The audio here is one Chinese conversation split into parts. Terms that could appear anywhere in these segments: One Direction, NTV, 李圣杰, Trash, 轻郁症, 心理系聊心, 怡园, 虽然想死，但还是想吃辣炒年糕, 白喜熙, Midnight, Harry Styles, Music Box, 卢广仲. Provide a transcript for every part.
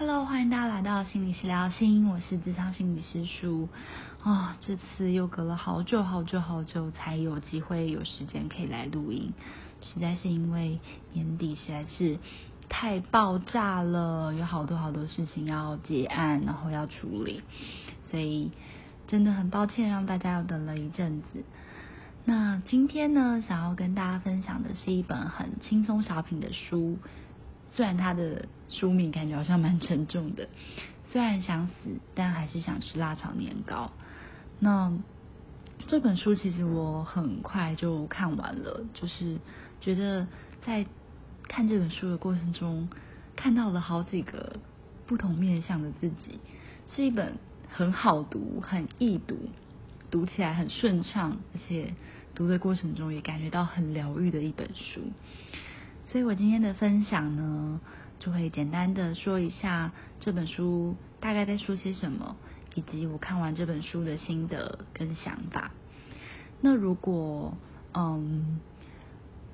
Hello， 欢迎大家来到心理系聊心，我是智商心理师舒。这次又隔了好久才有机会有时间可以来录音，实在是因为年底实在是太爆炸了，有好多事情要结案，然后要处理，所以真的很抱歉让大家又等了一阵子。那今天呢，想要跟大家分享的是一本很轻松小品的书。虽然它的书名感觉好像蛮沉重的，虽然想死，但还是想吃辣炒年糕。那这本书其实我很快就看完了，就是觉得在看这本书的过程中，看到了好几个不同面向的自己，是一本很好读、很易读，读起来很顺畅，而且读的过程中也感觉到很疗愈的一本书。所以我今天的分享呢，就会简单的说一下这本书大概在说些什么，以及我看完这本书的心得跟想法。那如果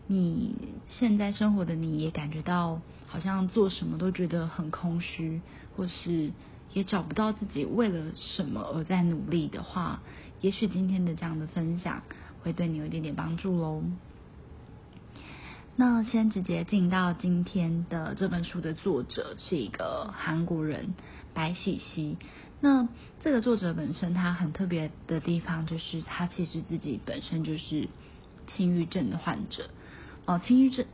你现在生活的你也感觉到好像做什么都觉得很空虚，或是也找不到自己为了什么而在努力的话，也许今天的这样的分享会对你有一点点帮助咯。那先直接进到今天的这本书的作者是一个韩国人白喜熙。那这个作者本身他很特别的地方就是他其实自己本身就是轻郁症的患者。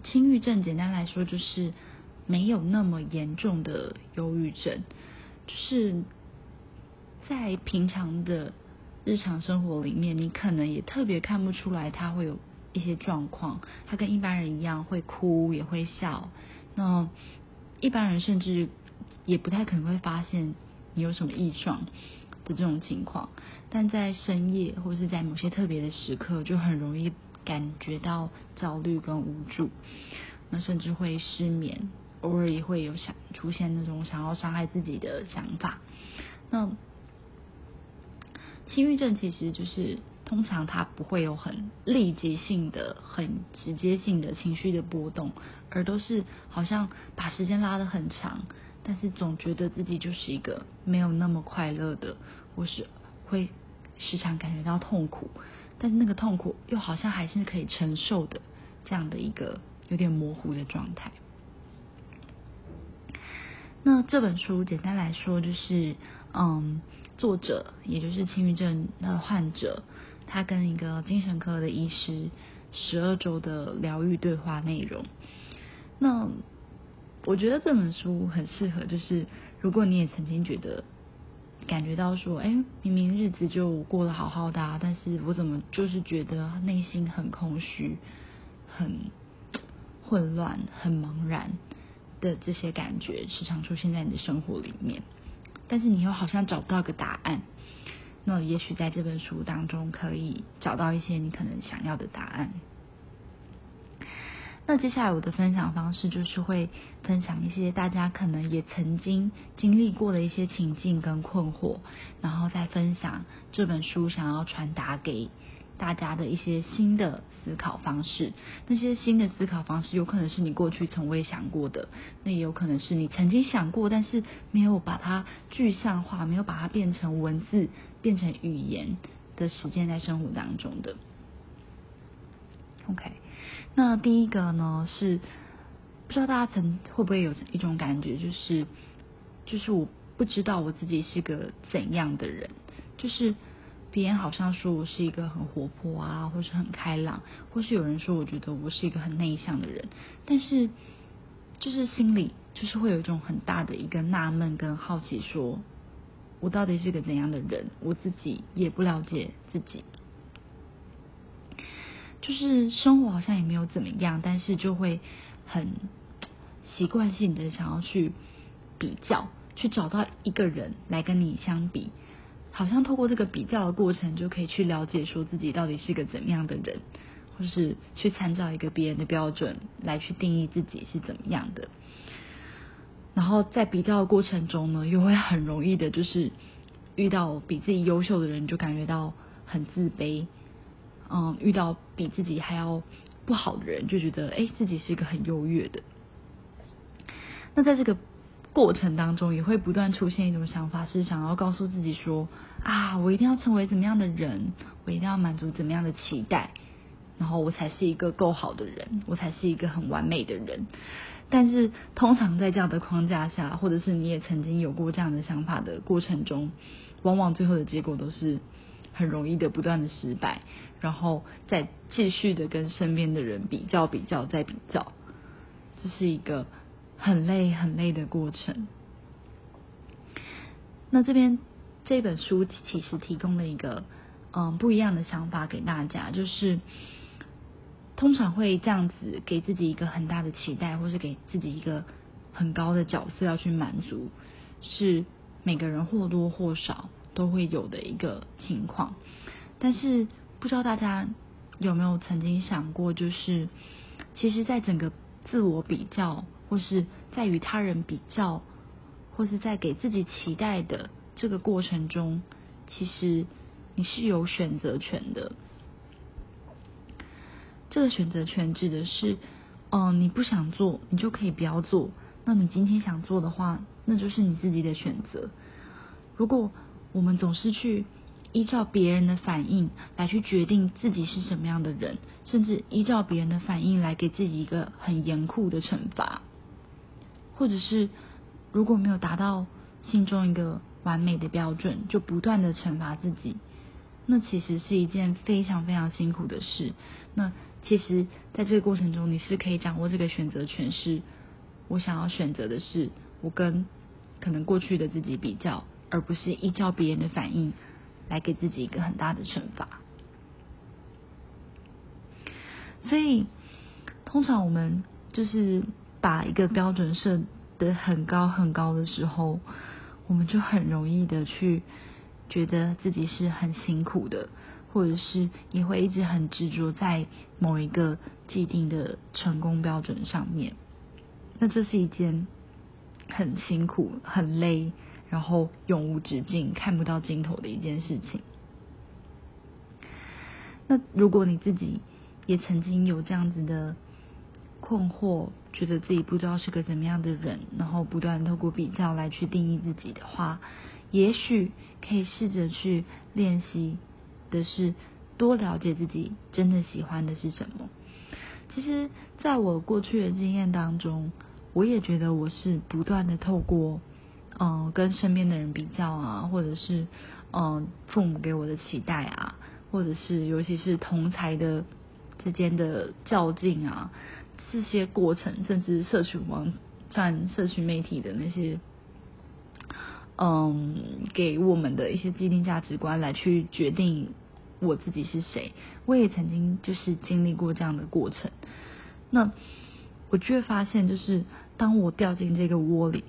轻郁症简单来说就是没有那么严重的忧郁症，就是在平常的日常生活里面你可能也特别看不出来他会有一些状况，他跟一般人一样会哭也会笑，那一般人甚至也不太可能会发现你有什么异状的这种情况，但在深夜或是在某些特别的时刻就很容易感觉到焦虑跟无助，那甚至会失眠，偶尔也会有出现那种想要伤害自己的想法。那轻郁症其实就是通常它不会有很立即性的很直接性的情绪的波动，而都是好像把时间拉得很长，但是总觉得自己就是一个没有那么快乐的，或是会时常感觉到痛苦，但是那个痛苦又好像还是可以承受的，这样的一个有点模糊的状态。那这本书简单来说就是作者也就是轻郁症的患者，他跟一个精神科的医师12周的疗愈对话内容。那我觉得这本书很适合，就是如果你也曾经觉得感觉到说，明明日子就过得好好的，但是我怎么就是觉得内心很空虚、很混乱、很茫然的这些感觉时常出现在你的生活里面，但是你又好像找不到个答案。那也许在这本书当中可以找到一些你可能想要的答案。那接下来我的分享方式就是会分享一些大家可能也曾经经历过的一些情境跟困惑，然后再分享这本书想要传达给大家的一些新的思考方式。那些新的思考方式有可能是你过去从未想过的，那也有可能是你曾经想过但是没有把它具象化，没有把它变成文字、变成语言的实践在生活当中的。 OK， 那第一个呢，是不知道大家会不会有一种感觉，就是我不知道我自己是个怎样的人，就是别人好像说我是一个很活泼啊，或是很开朗，或是有人说我觉得我是一个很内向的人，但是就是心里就是会有一种很大的一个纳闷跟好奇，说我到底是个怎样的人，我自己也不了解自己，就是生活好像也没有怎么样，但是就会很习惯性的想要去比较，去找到一个人来跟你相比，好像透过这个比较的过程就可以去了解说自己到底是个怎样的人，或是去参照一个别人的标准来去定义自己是怎么样的。然后在比较的过程中呢，又会很容易的就是遇到比自己优秀的人就感觉到很自卑，遇到比自己还要不好的人就觉得自己是一个很优越的。那在这个过程当中也会不断出现一种想法，是想要告诉自己说啊，我一定要成为怎么样的人，我一定要满足怎么样的期待，然后我才是一个够好的人，我才是一个很完美的人。但是通常在这样的框架下，或者是你也曾经有过这样的想法的过程中，往往最后的结果都是很容易的不断的失败，然后再继续的跟身边的人比较再比较，这是一个很累很累的过程。那这边这本书其实提供了一个不一样的想法给大家，就是通常会这样子给自己一个很大的期待，或是给自己一个很高的角色要去满足，是每个人或多或少都会有的一个情况。但是不知道大家有没有曾经想过，就是其实在整个自我比较，或是在与他人比较，或是在给自己期待的这个过程中，其实你是有选择权的。这个选择权指的是你不想做你就可以不要做，那你今天想做的话，那就是你自己的选择。如果我们总是去依照别人的反应来去决定自己是什么样的人，甚至依照别人的反应来给自己一个很严酷的惩罚，或者是如果没有达到心中一个完美的标准，就不断的惩罚自己，那其实是一件非常非常辛苦的事。那其实在这个过程中，你是可以掌握这个选择权，是我想要选择的是我跟可能过去的自己比较，而不是依照别人的反应来给自己一个很大的惩罚。所以通常我们就是把一个标准设得很高很高的时候，我们就很容易的去觉得自己是很辛苦的，或者是也会一直很执着在某一个既定的成功标准上面。那这是一件很辛苦很累，然后永无止境看不到尽头的一件事情。那如果你自己也曾经有这样子的困惑，觉得自己不知道是个怎么样的人，然后不断透过比较来去定义自己的话，也许可以试着去练习的是多了解自己真的喜欢的是什么。其实在我过去的经验当中，我也觉得我是不断的透过跟身边的人比较啊，或者是父母给我的期待啊，或者是尤其是同才的之间的较劲啊，这些过程，甚至社群网站、社群媒体的那些给我们的一些既定价值观来去决定我自己是谁。我也曾经就是经历过这样的过程。那我就会发现，就是当我掉进这个窝里，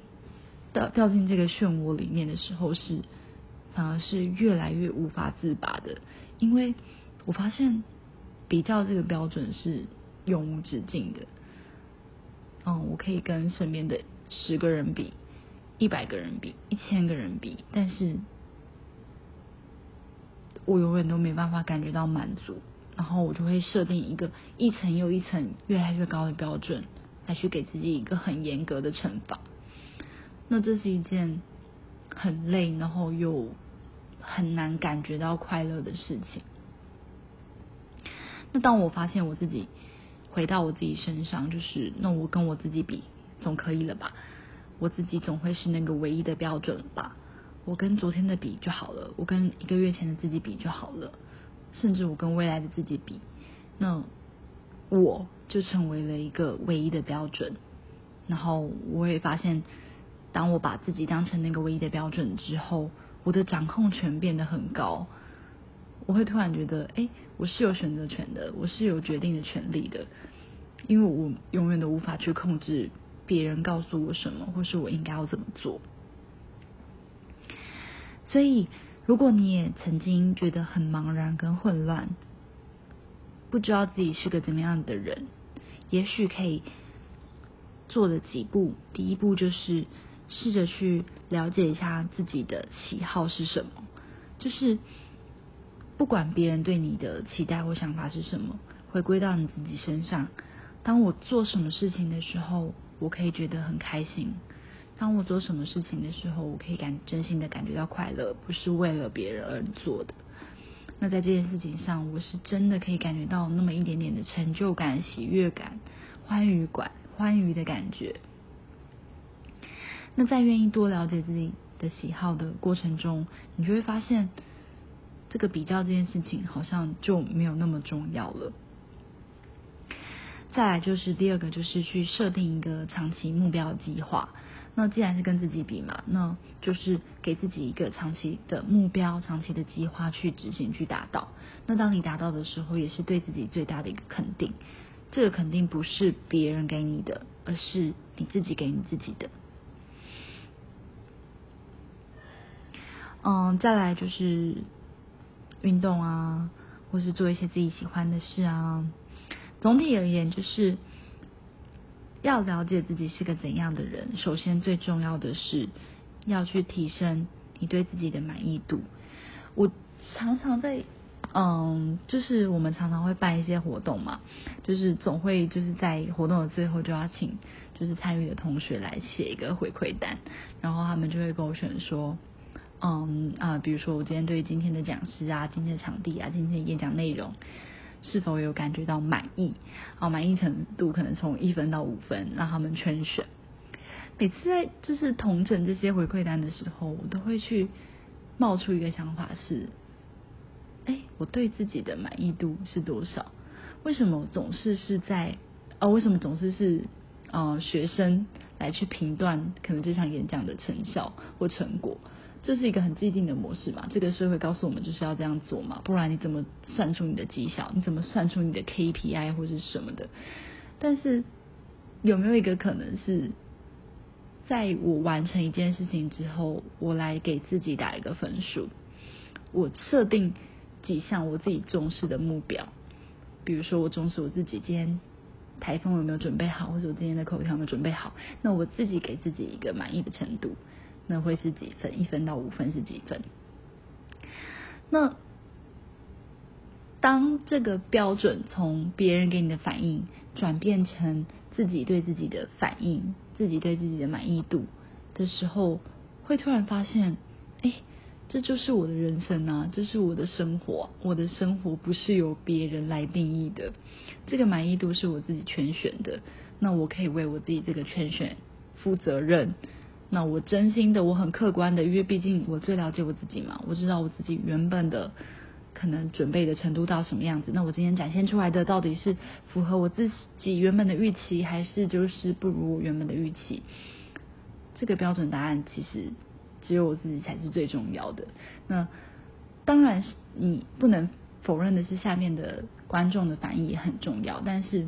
掉进这个漩涡里面的时候，是反而是越来越无法自拔的。因为我发现比较这个标准是永无止境的。我可以跟身边的10个人比，100个人比，1000个人比，但是我永远都没办法感觉到满足，然后我就会设定一个一层又一层越来越高的标准，来去给自己一个很严格的惩罚。那这是一件很累，然后又很难感觉到快乐的事情。那当我发现我自己回到我自己身上，就是那我跟我自己比总可以了吧，我自己总会是那个唯一的标准了吧，我跟昨天的比就好了，我跟1个月前的自己比就好了，甚至我跟未来的自己比，那我就成为了一个唯一的标准。然后我也发现，当我把自己当成那个唯一的标准之后，我的掌控权变得很高。我会突然觉得，我是有选择权的，我是有决定的权利的，因为我永远都无法去控制别人告诉我什么，或是我应该要怎么做。所以，如果你也曾经觉得很茫然跟混乱，不知道自己是个怎么样的人，也许可以做了几步。第一步就是试着去了解一下自己的喜好是什么，就是不管别人对你的期待或想法是什么，回归到你自己身上，当我做什么事情的时候，我可以觉得很开心，当我做什么事情的时候，我可以真心的感觉到快乐，不是为了别人而做的。那在这件事情上，我是真的可以感觉到那么一点点的成就感、喜悦感、欢愉的感觉。那在愿意多了解自己的喜好的过程中，你就会发现这个比较这件事情好像就没有那么重要了。再来就是第二个，就是去设定一个长期目标计划。那既然是跟自己比嘛，那就是给自己一个长期的目标、长期的计划去执行、去达到。那当你达到的时候，也是对自己最大的一个肯定。这个肯定不是别人给你的，而是你自己给你自己的。再来就是运动啊，或是做一些自己喜欢的事啊。总体而言，就是要了解自己是个怎样的人，首先最重要的是要去提升你对自己的满意度。我常常在就是我们常常会办一些活动嘛，就是总会就是在活动的最后就要请就是参与的同学来写一个回馈单，然后他们就会勾选说比如说我今天对于今天的讲师啊、今天的场地啊、今天的演讲内容是否有感觉到满意啊？满意程度可能从1分到5分，让他们圈选。每次在就是统整这些回馈单的时候，我都会去冒出一个想法是：我对自己的满意度是多少？为什么总是是学生来去评断可能这场演讲的成效或成果？这是一个很既定的模式嘛，这个社会告诉我们就是要这样做嘛，不然你怎么算出你的绩效？你怎么算出你的 KPI 或是什么的？但是有没有一个可能是在我完成一件事情之后，我来给自己打一个分数？我设定几项我自己重视的目标，比如说我重视我自己今天台风有没有准备好，或者我今天的口条有没有准备好，那我自己给自己一个满意的程度，那会是几分？1分到5分是几分？那当这个标准从别人给你的反应转变成自己对自己的反应、自己对自己的满意度的时候，会突然发现，这就是我的人生啊，这是我的生活，我的生活不是由别人来定义的，这个满意度是我自己圈选的，那我可以为我自己这个圈选负责任。那我真心的，我很客观的，因为毕竟我最了解我自己嘛，我知道我自己原本的可能准备的程度到什么样子，那我今天展现出来的到底是符合我自己原本的预期，还是就是不如我原本的预期？这个标准答案其实只有我自己才是最重要的。那当然你不能否认的是，下面的观众的反应也很重要，但是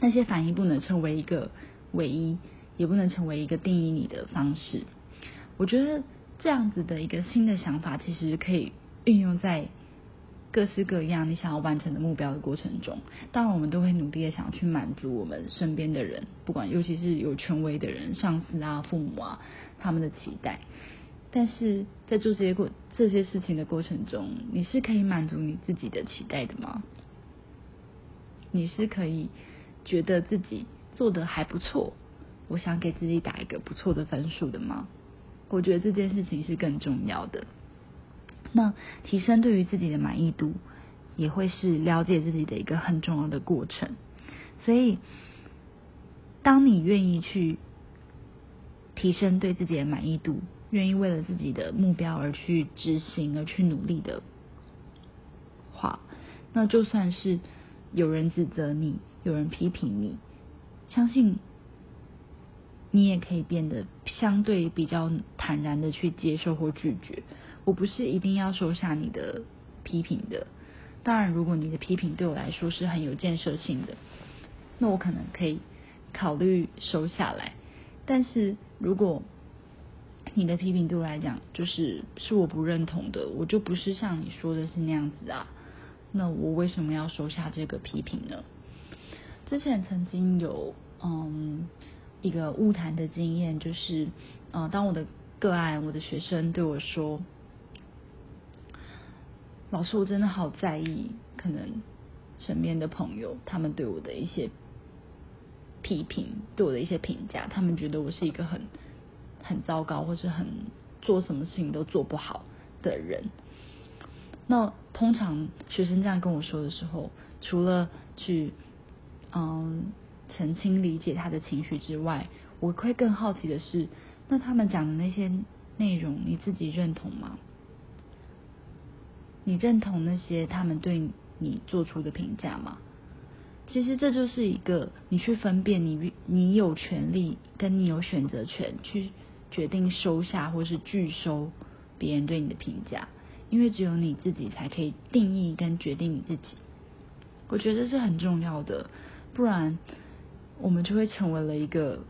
那些反应不能成为一个唯一，也不能成为一个定义你的方式。我觉得这样子的一个新的想法，其实可以运用在各式各样你想要完成的目标的过程中。当然我们都会努力的想要去满足我们身边的人，不管尤其是有权威的人、上司啊、父母啊，他们的期待。但是在做这些事情的过程中，你是可以满足你自己的期待的吗？你是可以觉得自己做得还不错，我想给自己打一个不错的分数的吗？我觉得这件事情是更重要的。那提升对于自己的满意度，也会是了解自己的一个很重要的过程。所以当你愿意去提升对自己的满意度，愿意为了自己的目标而去执行、而去努力的话，那就算是有人指责你、有人批评你，相信你也可以变得相对比较坦然的去接受或拒绝。我不是一定要收下你的批评的，当然如果你的批评对我来说是很有建设性的，那我可能可以考虑收下来。但是如果你的批评对我来讲就是我不认同的，我就不是像你说的是那样子啊，那我为什么要收下这个批评呢？之前曾经有一个误谈的经验，就是当我的个案、我的学生对我说，老师我真的好在意可能身边的朋友他们对我的一些批评、对我的一些评价，他们觉得我是一个很很糟糕或是很做什么事情都做不好的人。那通常学生这样跟我说的时候，除了去澄清理解他的情绪之外，我会更好奇的是，那他们讲的那些内容你自己认同吗？你认同那些他们对你做出的评价吗？其实这就是一个你去分辨你有权利跟你有选择权去决定收下或是拒收别人对你的评价，因为只有你自己才可以定义跟决定你自己。我觉得这是很重要的，不然我们就会成为了一个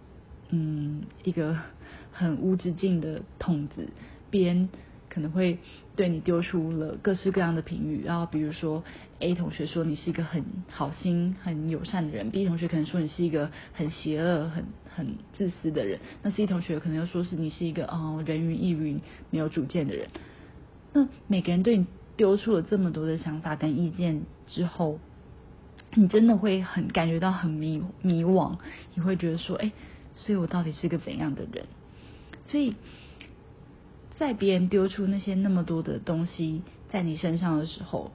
很无止境的筒子，别人可能会对你丢出了各式各样的评语，然后比如说 A 同学说你是一个很好心很友善的人， B 同学可能说你是一个很邪恶很自私的人，那 C 同学可能又说是你是一个人云亦云没有主见的人。那每个人对你丢出了这么多的想法跟意见之后，你真的会很感觉到很迷惘，你会觉得说所以我到底是个怎样的人？所以在别人丢出那些那么多的东西在你身上的时候，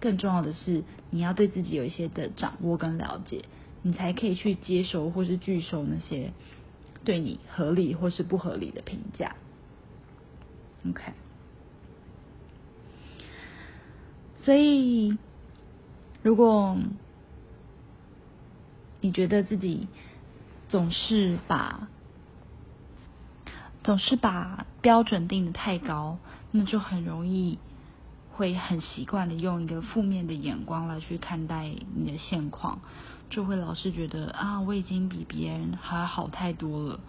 更重要的是你要对自己有一些的掌握跟了解，你才可以去接受或是拒收那些对你合理或是不合理的评价。 OK， 所以如果你觉得自己总是把标准定得太高，那就很容易会很习惯的用一个负面的眼光来去看待你的现况，就会老是觉得我已经比别人还好太多了，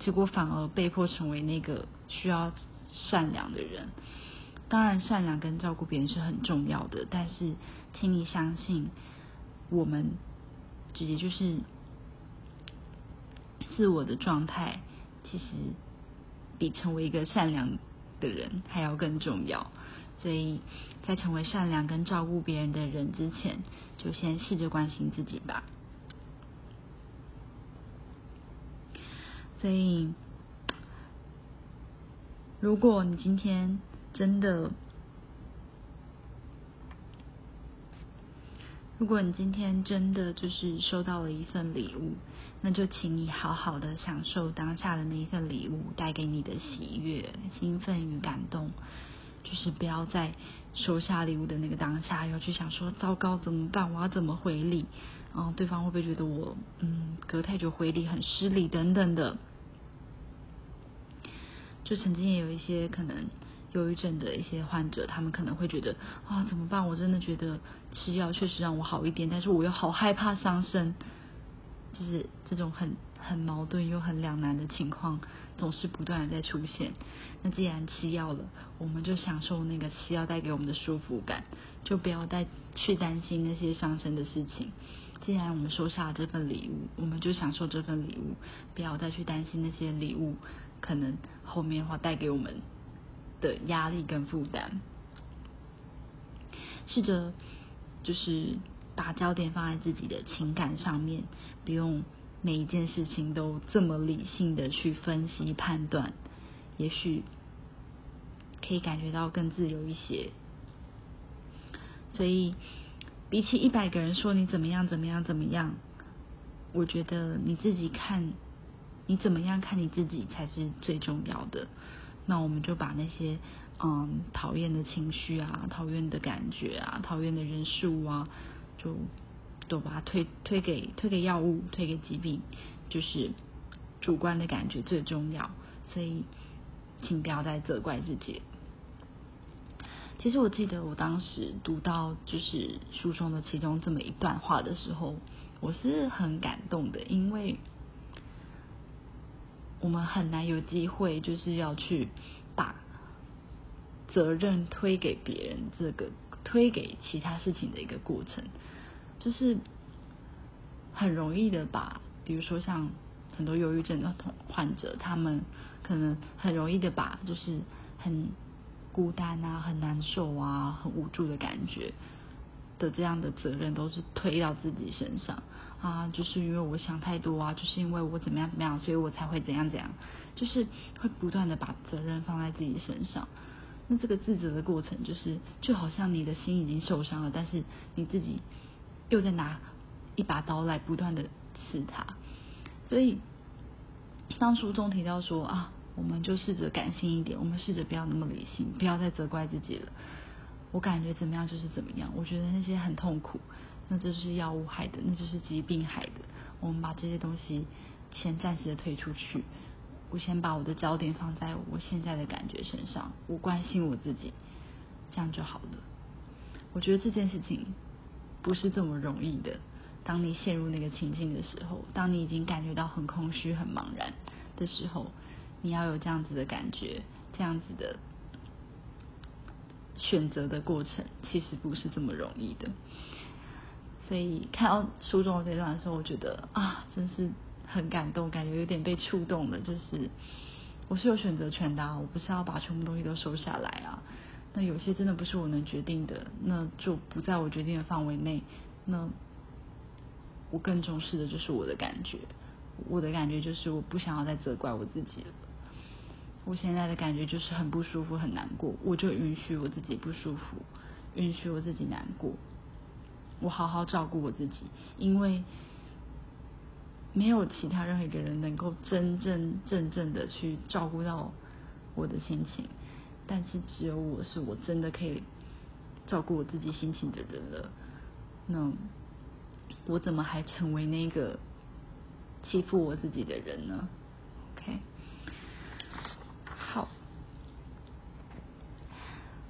结果反而被迫成为那个需要善良的人。当然善良跟照顾别人是很重要的，但是请你相信，我们直接就是自我的状态其实比成为一个善良的人还要更重要，所以在成为善良跟照顾别人的人之前，就先试着关心自己吧。所以如果你今天真的就是收到了一份礼物，那就请你好好的享受当下的那一份礼物带给你的喜悦、兴奋与感动，就是不要在收下礼物的那个当下要去想说糟糕怎么办，我要怎么回礼，对方会不会觉得我隔太久回礼很失礼等等的。就曾经也有一些可能忧郁症的一些患者，他们可能会觉得怎么办，我真的觉得吃药确实让我好一点，但是我又好害怕伤身，就是这种很矛盾又很两难的情况总是不断的在出现。那既然吃药了，我们就享受那个吃药带给我们的舒服感，就不要再去担心那些伤身的事情。既然我们收下了这份礼物，我们就享受这份礼物，不要再去担心那些礼物可能后面的话带给我们的压力跟负担。试着就是把焦点放在自己的情感上面，不用每一件事情都这么理性的去分析判断，也许可以感觉到更自由一些。所以比起100个人说你怎么样怎么样怎么样，我觉得你自己看你怎么样看你自己才是最重要的。那我们就把那些讨厌的情绪啊、讨厌的感觉啊、讨厌的人事物啊，就都把它推给药物、推给疾病，就是主观的感觉最重要。所以请不要再责怪自己。其实我记得我当时读到就是书中的其中这么一段话的时候，我是很感动的，因为我们很难有机会就是要去把责任推给别人，这个推给其他事情的一个过程，就是很容易的把，比如说像很多忧郁症的患者，他们可能很容易的把就是很孤单啊、很难受啊、很无助的感觉的这样的责任都是推到自己身上，啊，就是因为我想太多啊，就是因为我怎么样怎么样，所以我才会怎样怎样，就是会不断的把责任放在自己身上。那这个自责的过程，就是就好像你的心已经受伤了，但是你自己又在拿一把刀来不断的刺它。所以当书中提到说啊，我们就试着感性一点，我们试着不要那么理性，不要再责怪自己了。我感觉怎么样就是怎么样，我觉得那些很痛苦，那就是药物害的，那就是疾病害的。我们把这些东西先暂时的推出去，我先把我的焦点放在我现在的感觉身上，我关心我自己，这样就好了。我觉得这件事情不是这么容易的。当你陷入那个情境的时候，当你已经感觉到很空虚很茫然的时候，你要有这样子的感觉，这样子的选择的过程其实不是这么容易的。所以看到书中的这段的时候，我觉得啊，真是很感动，感觉有点被触动的，就是我是有选择权的啊，我不是要把全部东西都收下来啊。那有些真的不是我能决定的，那就不在我决定的范围内。那我更重视的就是我的感觉，我的感觉就是我不想要再责怪我自己了。我现在的感觉就是很不舒服很难过，我就允许我自己不舒服，允许我自己难过，我好好照顾我自己。因为没有其他任何一个人能够真真正正的去照顾到我的心情，但是只有我是我真的可以照顾我自己心情的人了。那我怎么还成为那个欺负我自己的人呢？ OK， 好。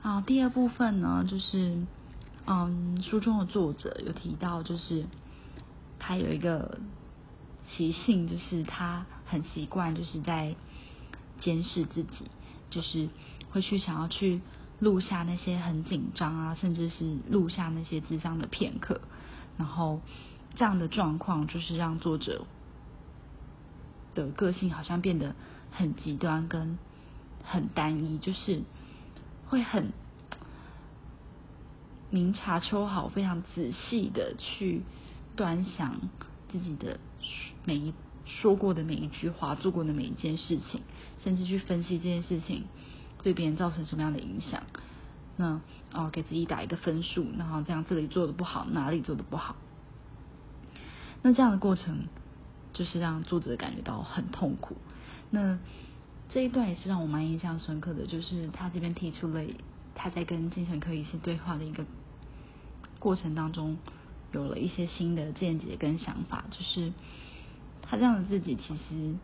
啊，第二部分呢，就是书中的作者有提到，就是他有一个习性，就是他很习惯就是在监视自己，就是会去想要去录下那些很紧张啊，甚至是录下那些自伤的片刻。然后这样的状况就是让作者的个性好像变得很极端跟很单一，就是会很明察秋毫，非常仔细的去端详自己的每一说过的每一句话，做过的每一件事情，甚至去分析这件事情对别人造成什么样的影响。那给自己打一个分数，然后这样这里做的不好，哪里做的不好。那这样的过程就是让作者感觉到很痛苦。那这一段也是让我蛮印象深刻的，就是他这边提出了他在跟精神科医师对话的一个过程当中有了一些新的见解跟想法，就是他这样的自己其实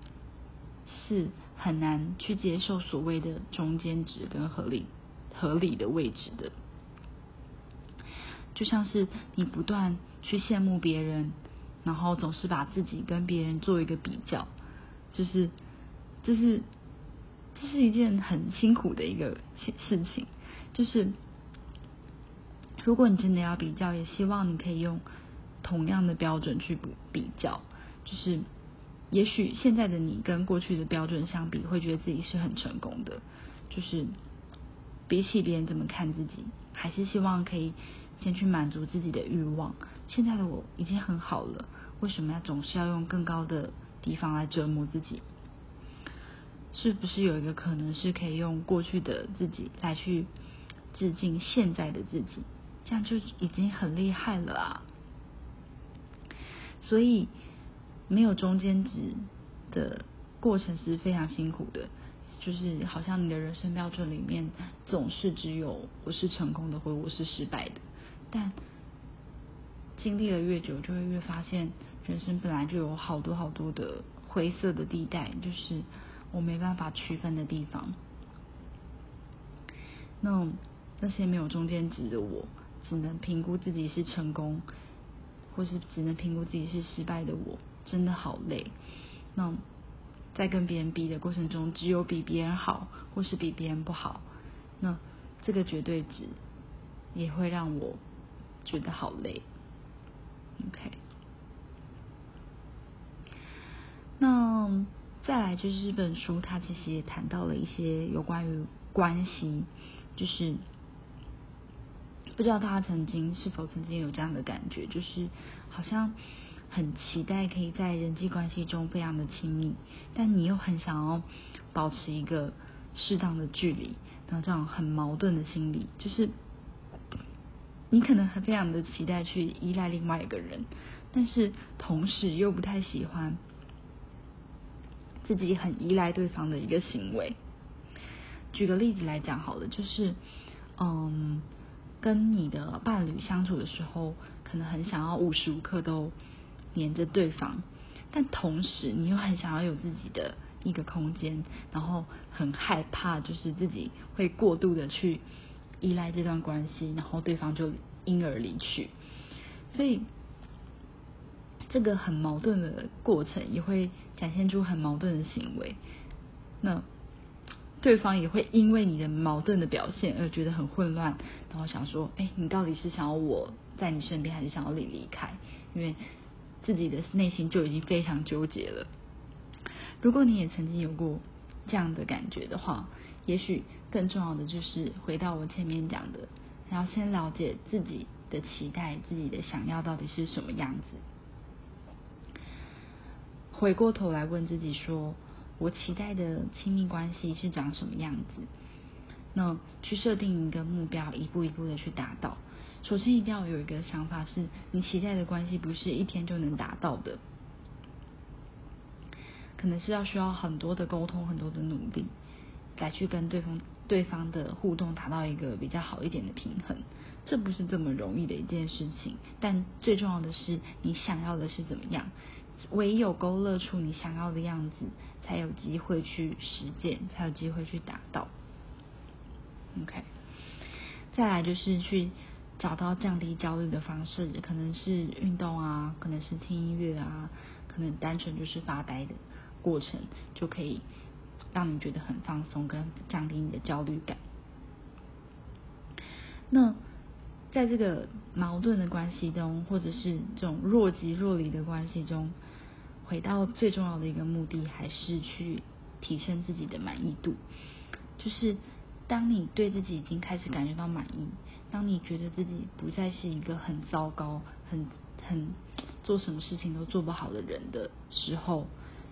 是很难去接受所谓的中间值跟合理的位置的。就像是你不断去羡慕别人，然后总是把自己跟别人做一个比较，就是这是一件很辛苦的一个事情。就是如果你真的要比较，也希望你可以用同样的标准去比较，就是也许现在的你跟过去的标准相比，会觉得自己是很成功的，就是比起别人怎么看自己，还是希望可以先去满足自己的欲望。现在的我已经很好了，为什么总是要用更高的地方来折磨自己？是不是有一个可能是可以用过去的自己来去致敬现在的自己？这样就已经很厉害了啊！所以没有中间值的过程是非常辛苦的，就是好像你的人生标准里面总是只有我是成功的或我是失败的。但经历了越久，就会越发现人生本来就有好多好多的灰色的地带，就是我没办法区分的地方。那些没有中间值的我，只能评估自己是成功，或是只能评估自己是失败的我，真的好累。那在跟别人比的过程中，只有比别人好或是比别人不好，那这个绝对值也会让我觉得好累。 OK， 那再来就是这本书它其实也谈到了一些有关于关系，就是不知道大家曾经是否有这样的感觉，就是好像很期待可以在人际关系中非常的亲密，但你又很想要保持一个适当的距离，然后这种很矛盾的心理，就是你可能非常的期待去依赖另外一个人，但是同时又不太喜欢自己很依赖对方的一个行为。举个例子来讲好了，就是跟你的伴侣相处的时候，可能很想要无时无刻都黏着对方，但同时你又很想要有自己的一个空间，然后很害怕就是自己会过度的去依赖这段关系，然后对方就因而离去。所以这个很矛盾的过程也会展现出很矛盾的行为，那对方也会因为你的矛盾的表现而觉得很混乱，然后想说你到底是想要我在你身边，还是想要你离开，因为自己的内心就已经非常纠结了。如果你也曾经有过这样的感觉的话，也许更重要的就是回到我前面讲的，然后先了解自己的期待，自己的想要到底是什么样子，回过头来问自己说，我期待的亲密关系是长什么样子，那去设定一个目标，一步一步的去达到。首先一定要有一个想法，是你期待的关系不是一天就能达到的，可能是要需要很多的沟通，很多的努力来去跟对方的互动达到一个比较好一点的平衡，这不是这么容易的一件事情。但最重要的是你想要的是怎么样，唯有勾勒出你想要的样子，才有机会去实践，才有机会去达到。 OK， 再来就是去找到降低焦虑的方式，可能是运动啊，可能是听音乐啊，可能单纯就是发呆的过程，就可以让你觉得很放松，跟降低你的焦虑感。那在这个矛盾的关系中，或者是这种若即若离的关系中，回到最重要的一个目的，还是去提升自己的满意度。就是当你对自己已经开始感觉到满意，当你觉得自己不再是一个很糟糕，很做什么事情都做不好的人的时候，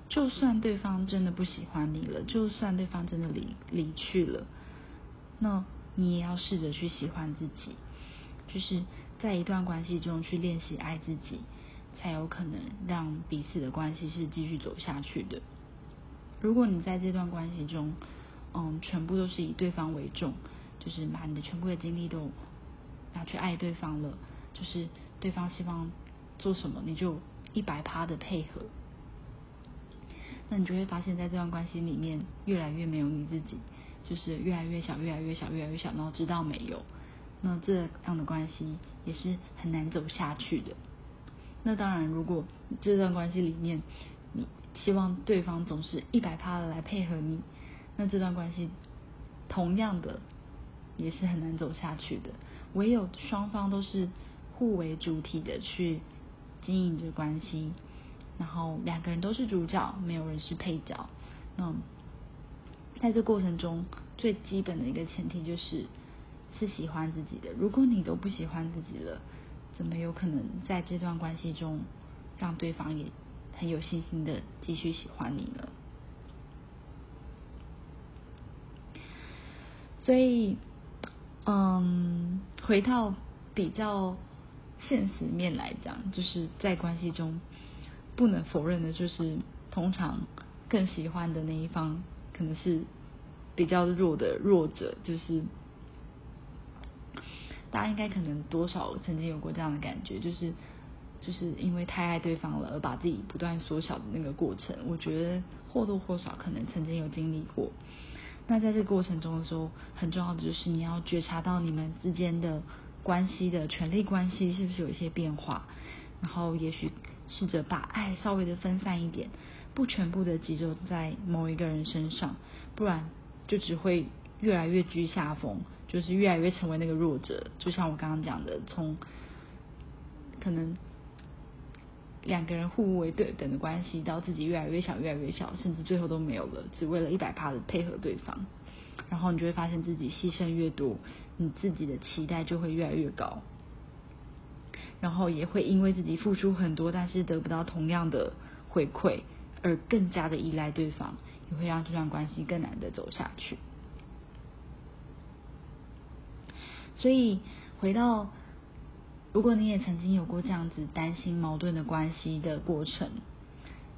就算对方真的不喜欢你了，就算对方真的离去了，那你也要试着去喜欢自己。就是在一段关系中去练习爱自己，才有可能让彼此的关系是继续走下去的。如果你在这段关系中全部都是以对方为重，就是把你的全部的精力都拿去爱对方了，就是对方希望做什么你就 100% 的配合，那你就会发现在这段关系里面越来越没有你自己，就是越来越小越来越小越来越小，然后直到没有，那这样的关系也是很难走下去的。那当然如果这段关系里面你希望对方总是 100% 的来配合你，那这段关系同样的也是很难走下去的。唯有双方都是互为主体的去经营着关系，然后两个人都是主角，没有人是配角。那在这过程中最基本的一个前提就是喜欢自己的，如果你都不喜欢自己了，怎么有可能在这段关系中让对方也很有信心的继续喜欢你呢？所以回到比较现实面来讲，就是在关系中不能否认的就是通常更喜欢的那一方可能是比较弱的弱者，就是大家应该可能多少曾经有过这样的感觉，就是因为太爱对方了而把自己不断缩小的那个过程，我觉得或多或少可能曾经有经历过。那在这个过程中的时候，很重要的就是你要觉察到你们之间的关系的权力关系是不是有一些变化，然后也许试着把爱稍微的分散一点，不全部的集中在某一个人身上，不然就只会越来越居下风，就是越来越成为那个弱者。就像我刚刚讲的，从可能两个人互为对等的关系到自己越来越小越来越小，甚至最后都没有了，只为了 100% 的配合对方，然后你就会发现自己牺牲越多，你自己的期待就会越来越高，然后也会因为自己付出很多但是得不到同样的回馈而更加的依赖对方，也会让这段关系更难的走下去。所以回到如果你也曾经有过这样子担心矛盾的关系的过程，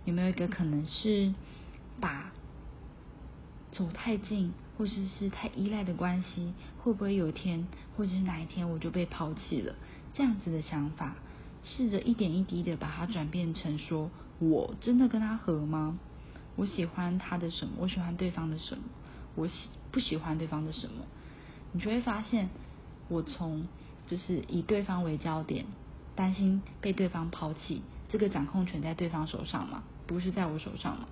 有没有一个可能是把走太近或者 是太依赖的关系，会不会有一天或者是哪一天我就被抛弃了，这样子的想法试着一点一滴的把它转变成说，我真的跟他合吗？我喜欢他的什么？我喜欢对方的什么？我不喜欢对方的什么？你就会发现我从就是以对方为焦点，担心被对方抛弃，这个掌控权在对方手上嘛，不是在我手上嘛，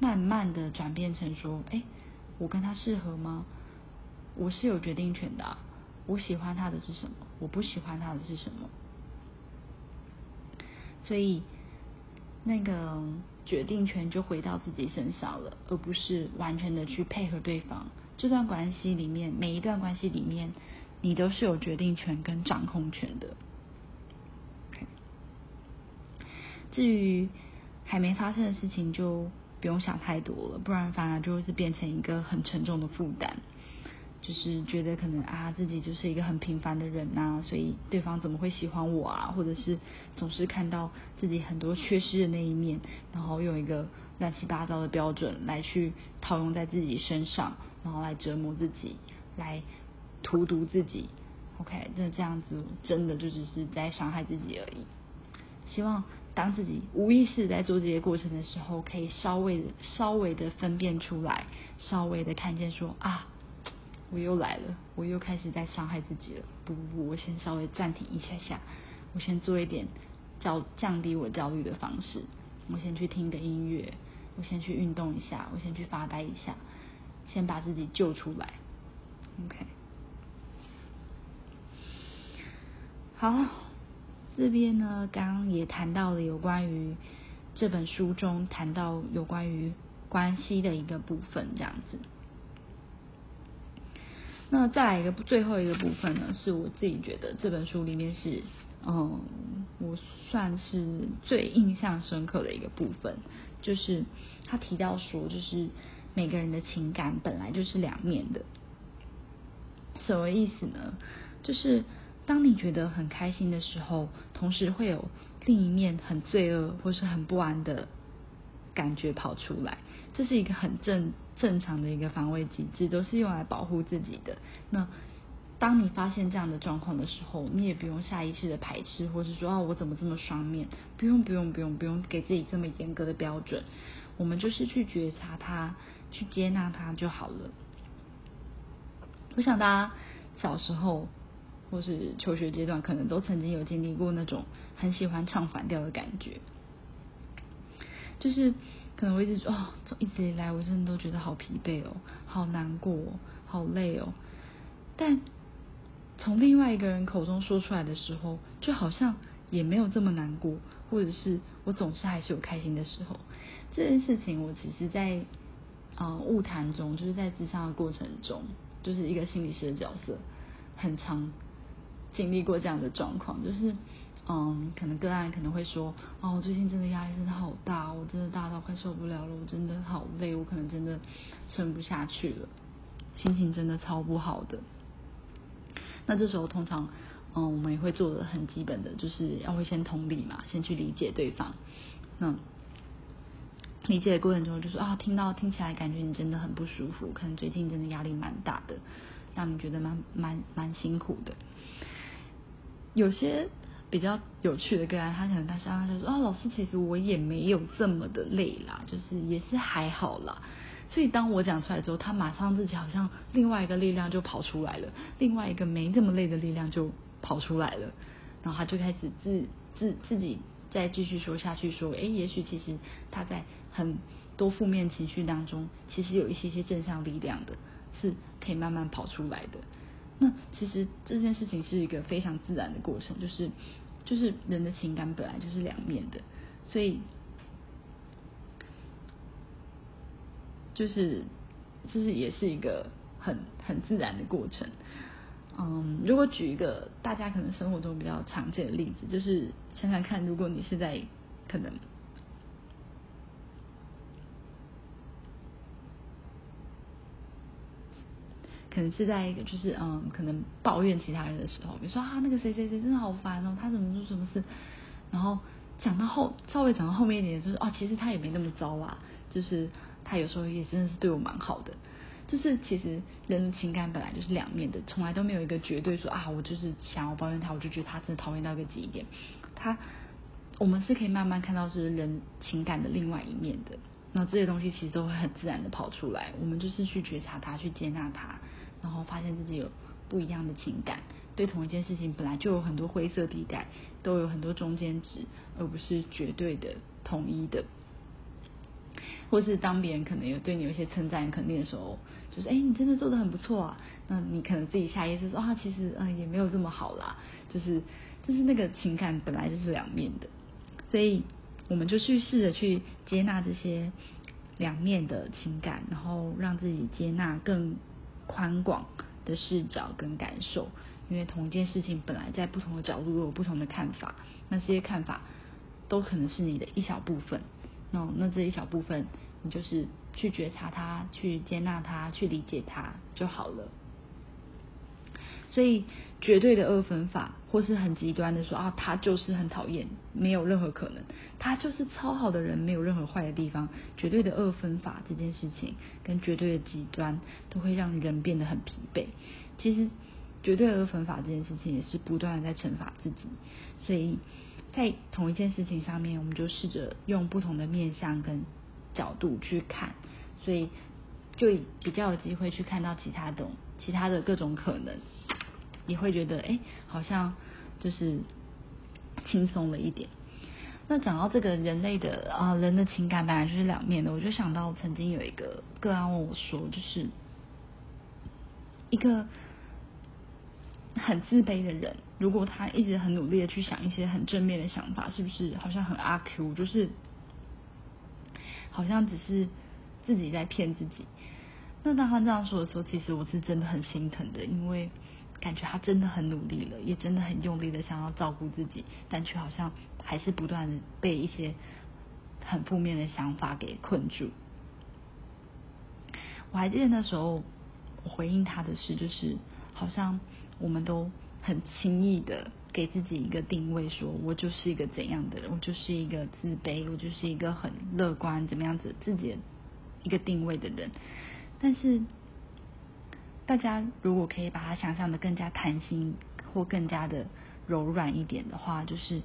慢慢的转变成说，诶，我跟他适合吗？我是有决定权的啊，我喜欢他的是什么？我不喜欢他的是什么？所以那个决定权就回到自己身上了，而不是完全的去配合对方。这段关系里面，每一段关系里面，你都是有决定权跟掌控权的。至于还没发生的事情就不用想太多了，不然反而就是变成一个很沉重的负担，就是觉得可能啊自己就是一个很平凡的人啊，所以对方怎么会喜欢我啊，或者是总是看到自己很多缺失的那一面，然后用一个乱七八糟的标准来去套用在自己身上，然后来折磨自己，来荼毒自己。 OK， 那这样子真的就只是在伤害自己而已。希望当自己无意识在做这些过程的时候，可以稍微的分辨出来，稍微的看见说，啊，我又来了，我又开始在伤害自己了。不，我先稍微暂停一下下，我先做一点降低我焦虑的方式，我先去听个音乐，我先去运动一下，我先去发呆一下，先把自己救出来。 OK， 好，这边呢刚刚也谈到了有关于这本书中谈到有关于关系的一个部分，这样子。那再来一个最后一个部分呢，是我自己觉得这本书里面是我算是最印象深刻的一个部分，就是他提到说，就是每个人的情感本来就是两面的。什么意思呢？就是当你觉得很开心的时候，同时会有另一面很罪恶或是很不安的感觉跑出来，这是一个很正常的一个防卫机制，都是用来保护自己的。那当你发现这样的状况的时候，你也不用下意识的排斥，或是说啊我怎么这么双面，不用给自己这么严格的标准，我们就是去觉察它，去接纳它就好了。我想大家小时候或是求学阶段可能都曾经有经历过那种很喜欢唱反调的感觉，就是可能我一直说哦，一直以来我真的都觉得好疲惫哦，好难过哦，好累哦。但从另外一个人口中说出来的时候，就好像也没有这么难过，或者是我总是还是有开心的时候。这件事情我其实在晤谈中，就是在咨商的过程中，就是一个心理师的角色，很常经历过这样的状况，就是可能个案可能会说，哦，我最近真的压力真的好大，我真的大到快受不了了，我真的好累，我可能真的撑不下去了，心情真的超不好的。那这时候通常，我们也会做的很基本的，就是要会先同理嘛，先去理解对方。那理解的过程中就说，啊，听起来感觉你真的很不舒服，可能最近真的压力蛮大的，让你觉得蛮辛苦的。有些比较有趣的个案，他可能他说，啊，老师，其实我也没有这么的累啦，就是也是还好啦。所以当我讲出来之后，他马上自己好像另外一个力量就跑出来了，另外一个没这么累的力量就跑出来了，然后他就开始自己再继续说下去，说，诶，也许其实他在很多负面情绪当中，其实有一些正向力量的，是可以慢慢跑出来的。那其实这件事情是一个非常自然的过程，就是人的情感本来就是两面的，所以就是也是一个很自然的过程。如果举一个大家可能生活中比较常见的例子，就是想想看，如果你是在可能是在一个就是可能抱怨其他人的时候，比如说啊那个谁谁谁真的好烦哦，他怎么做什么事，然后稍微讲到后面一点，就是哦其实他也没那么糟啊，就是他有时候也真的是对我蛮好的。就是其实人的情感本来就是两面的，从来都没有一个绝对说啊我就是想要抱怨他，我就觉得他真的讨厌到一个极点。我们是可以慢慢看到是人情感的另外一面的，那这些东西其实都会很自然的跑出来，我们就是去觉察他，去接纳他，然后发现自己有不一样的情感，对同一件事情本来就有很多灰色地带，都有很多中间值，而不是绝对的统一的。或是当别人可能有对你有一些称赞肯定的时候，就是你真的做得很不错啊，那你可能自己下意识说啊其实也没有这么好啦，就是那个情感本来就是两面的，所以我们就去试着去接纳这些两面的情感，然后让自己接纳更宽广的视角跟感受，因为同一件事情本来在不同的角度有不同的看法，那这些看法都可能是你的一小部分，那这一小部分你就是去觉察它，去接纳它，去理解它就好了。所以绝对的二分法，或是很极端的说啊他就是很讨厌，没有任何可能，他就是超好的人，没有任何坏的地方，绝对的二分法这件事情跟绝对的极端都会让人变得很疲惫。其实绝对二分法这件事情也是不断的在惩罚自己，所以在同一件事情上面，我们就试着用不同的面向跟角度去看，所以就比较有机会去看到其他的各种可能，也会觉得好像就是轻松了一点。那讲到这个人的情感本来就是两面的，我就想到曾经有一个个案问我说，就是一个很自卑的人，如果他一直很努力的去想一些很正面的想法，是不是好像很阿 Q， 就是好像只是自己在骗自己。那当他这样说的时候，其实我是真的很心疼的，因为感觉他真的很努力了，也真的很用力的想要照顾自己，但却好像还是不断的被一些很负面的想法给困住。我还记得那时候我回应他的事，就是好像我们都很轻易的给自己一个定位，说我就是一个怎样的人，我就是一个自卑，我就是一个很乐观怎么样子自己的一个定位的人。但是大家如果可以把它想象的更加弹性或更加的柔软一点的话，就是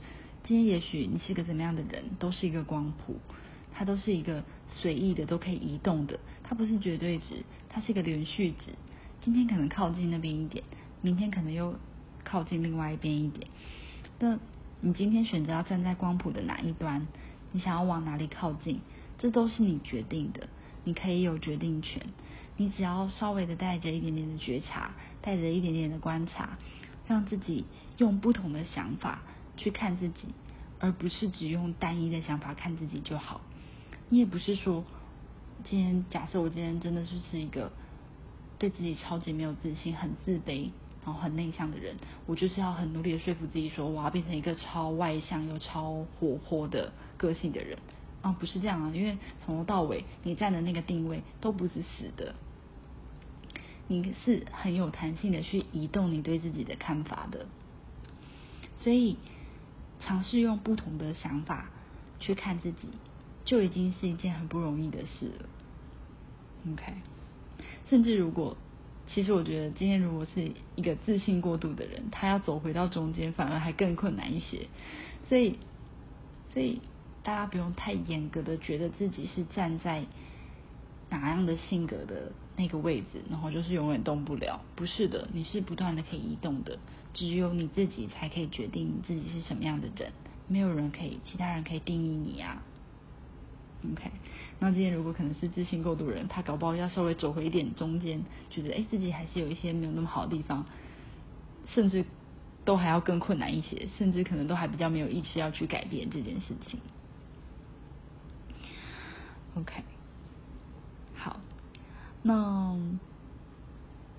今天也许你是个怎么样的人，都是一个光谱，它都是一个随意的，都可以移动的，它不是绝对值，它是一个连续值，今天可能靠近那边一点，明天可能又靠近另外一边一点。那你今天选择要站在光谱的哪一端，你想要往哪里靠近，这都是你决定的，你可以有决定权。你只要稍微的带着一点点的觉察，带着一点点的观察，让自己用不同的想法去看自己，而不是只用单一的想法看自己就好。你也不是说今天假设我今天真的是一个对自己超级没有自信，很自卑，然后很内向的人，我就是要很努力的说服自己说我要变成一个超外向又超活泼的个性的人啊，不是这样啊，因为从头到尾你站的那个定位都不是死的，你是很有弹性的去移动你对自己的看法的。所以尝试用不同的想法去看自己，就已经是一件很不容易的事了。 OK， 甚至如果其实我觉得今天如果是一个自信过度的人，他要走回到中间反而还更困难一些。所以大家不用太严格的觉得自己是站在哪样的性格的那个位置，然后就是永远动不了，不是的，你是不断的可以移动的，只有你自己才可以决定你自己是什么样的人，没有人可以，其他人可以定义你啊。 OK， 那今天如果可能是自信过度的人，他搞不好要稍微走回一点中间，觉得自己还是有一些没有那么好的地方，甚至都还要更困难一些，甚至可能都还比较没有意识要去改变这件事情。OK， 好，那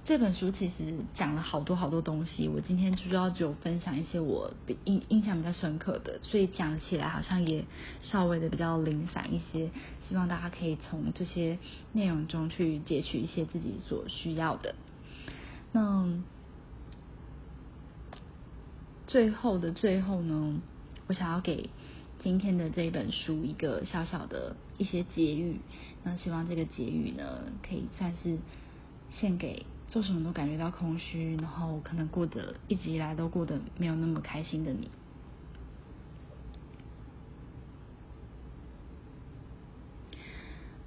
这本书其实讲了好多好多东西，我今天主要只有分享一些我印象比较深刻的，所以讲起来好像也稍微的比较零散一些，希望大家可以从这些内容中去截取一些自己所需要的。那最后的最后呢，我想要给今天的这本书一个小小的一些结语，那希望这个结语呢可以算是献给做什么都感觉到空虚，然后可能过得一直以来都过得没有那么开心的你。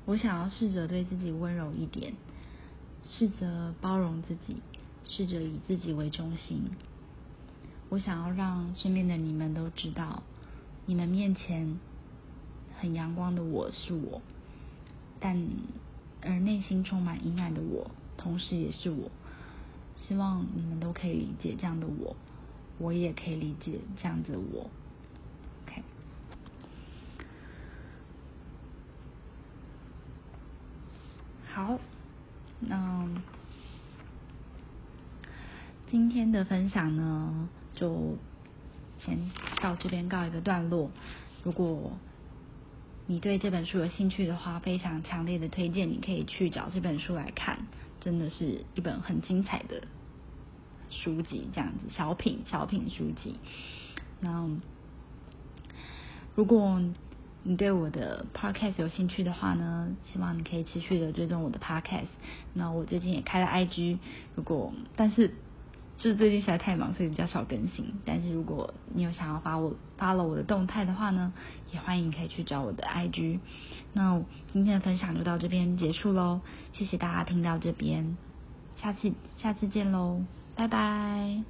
我想要试着对自己温柔一点，试着包容自己，试着以自己为中心。我想要让身边的你们都知道，你们面前很阳光的我是我，但而内心充满阴暗的我同时也是我。希望你们都可以理解这样的我，我也可以理解这样子的我。 OK， 好，那今天的分享呢就先到这边告一个段落。如果你对这本书有兴趣的话，非常强烈的推荐你可以去找这本书来看，真的是一本很精彩的书籍，这样子小品书籍。那如果你对我的 podcast 有兴趣的话呢，希望你可以持续的追踪我的 podcast。 那我最近也开了 IG， 如果但是就是最近实在太忙，所以比较少更新。但是如果你有想要follow 我的动态的话呢，也欢迎可以去找我的 IG。 那今天的分享就到这边结束咯，谢谢大家听到这边，下次见咯，拜拜。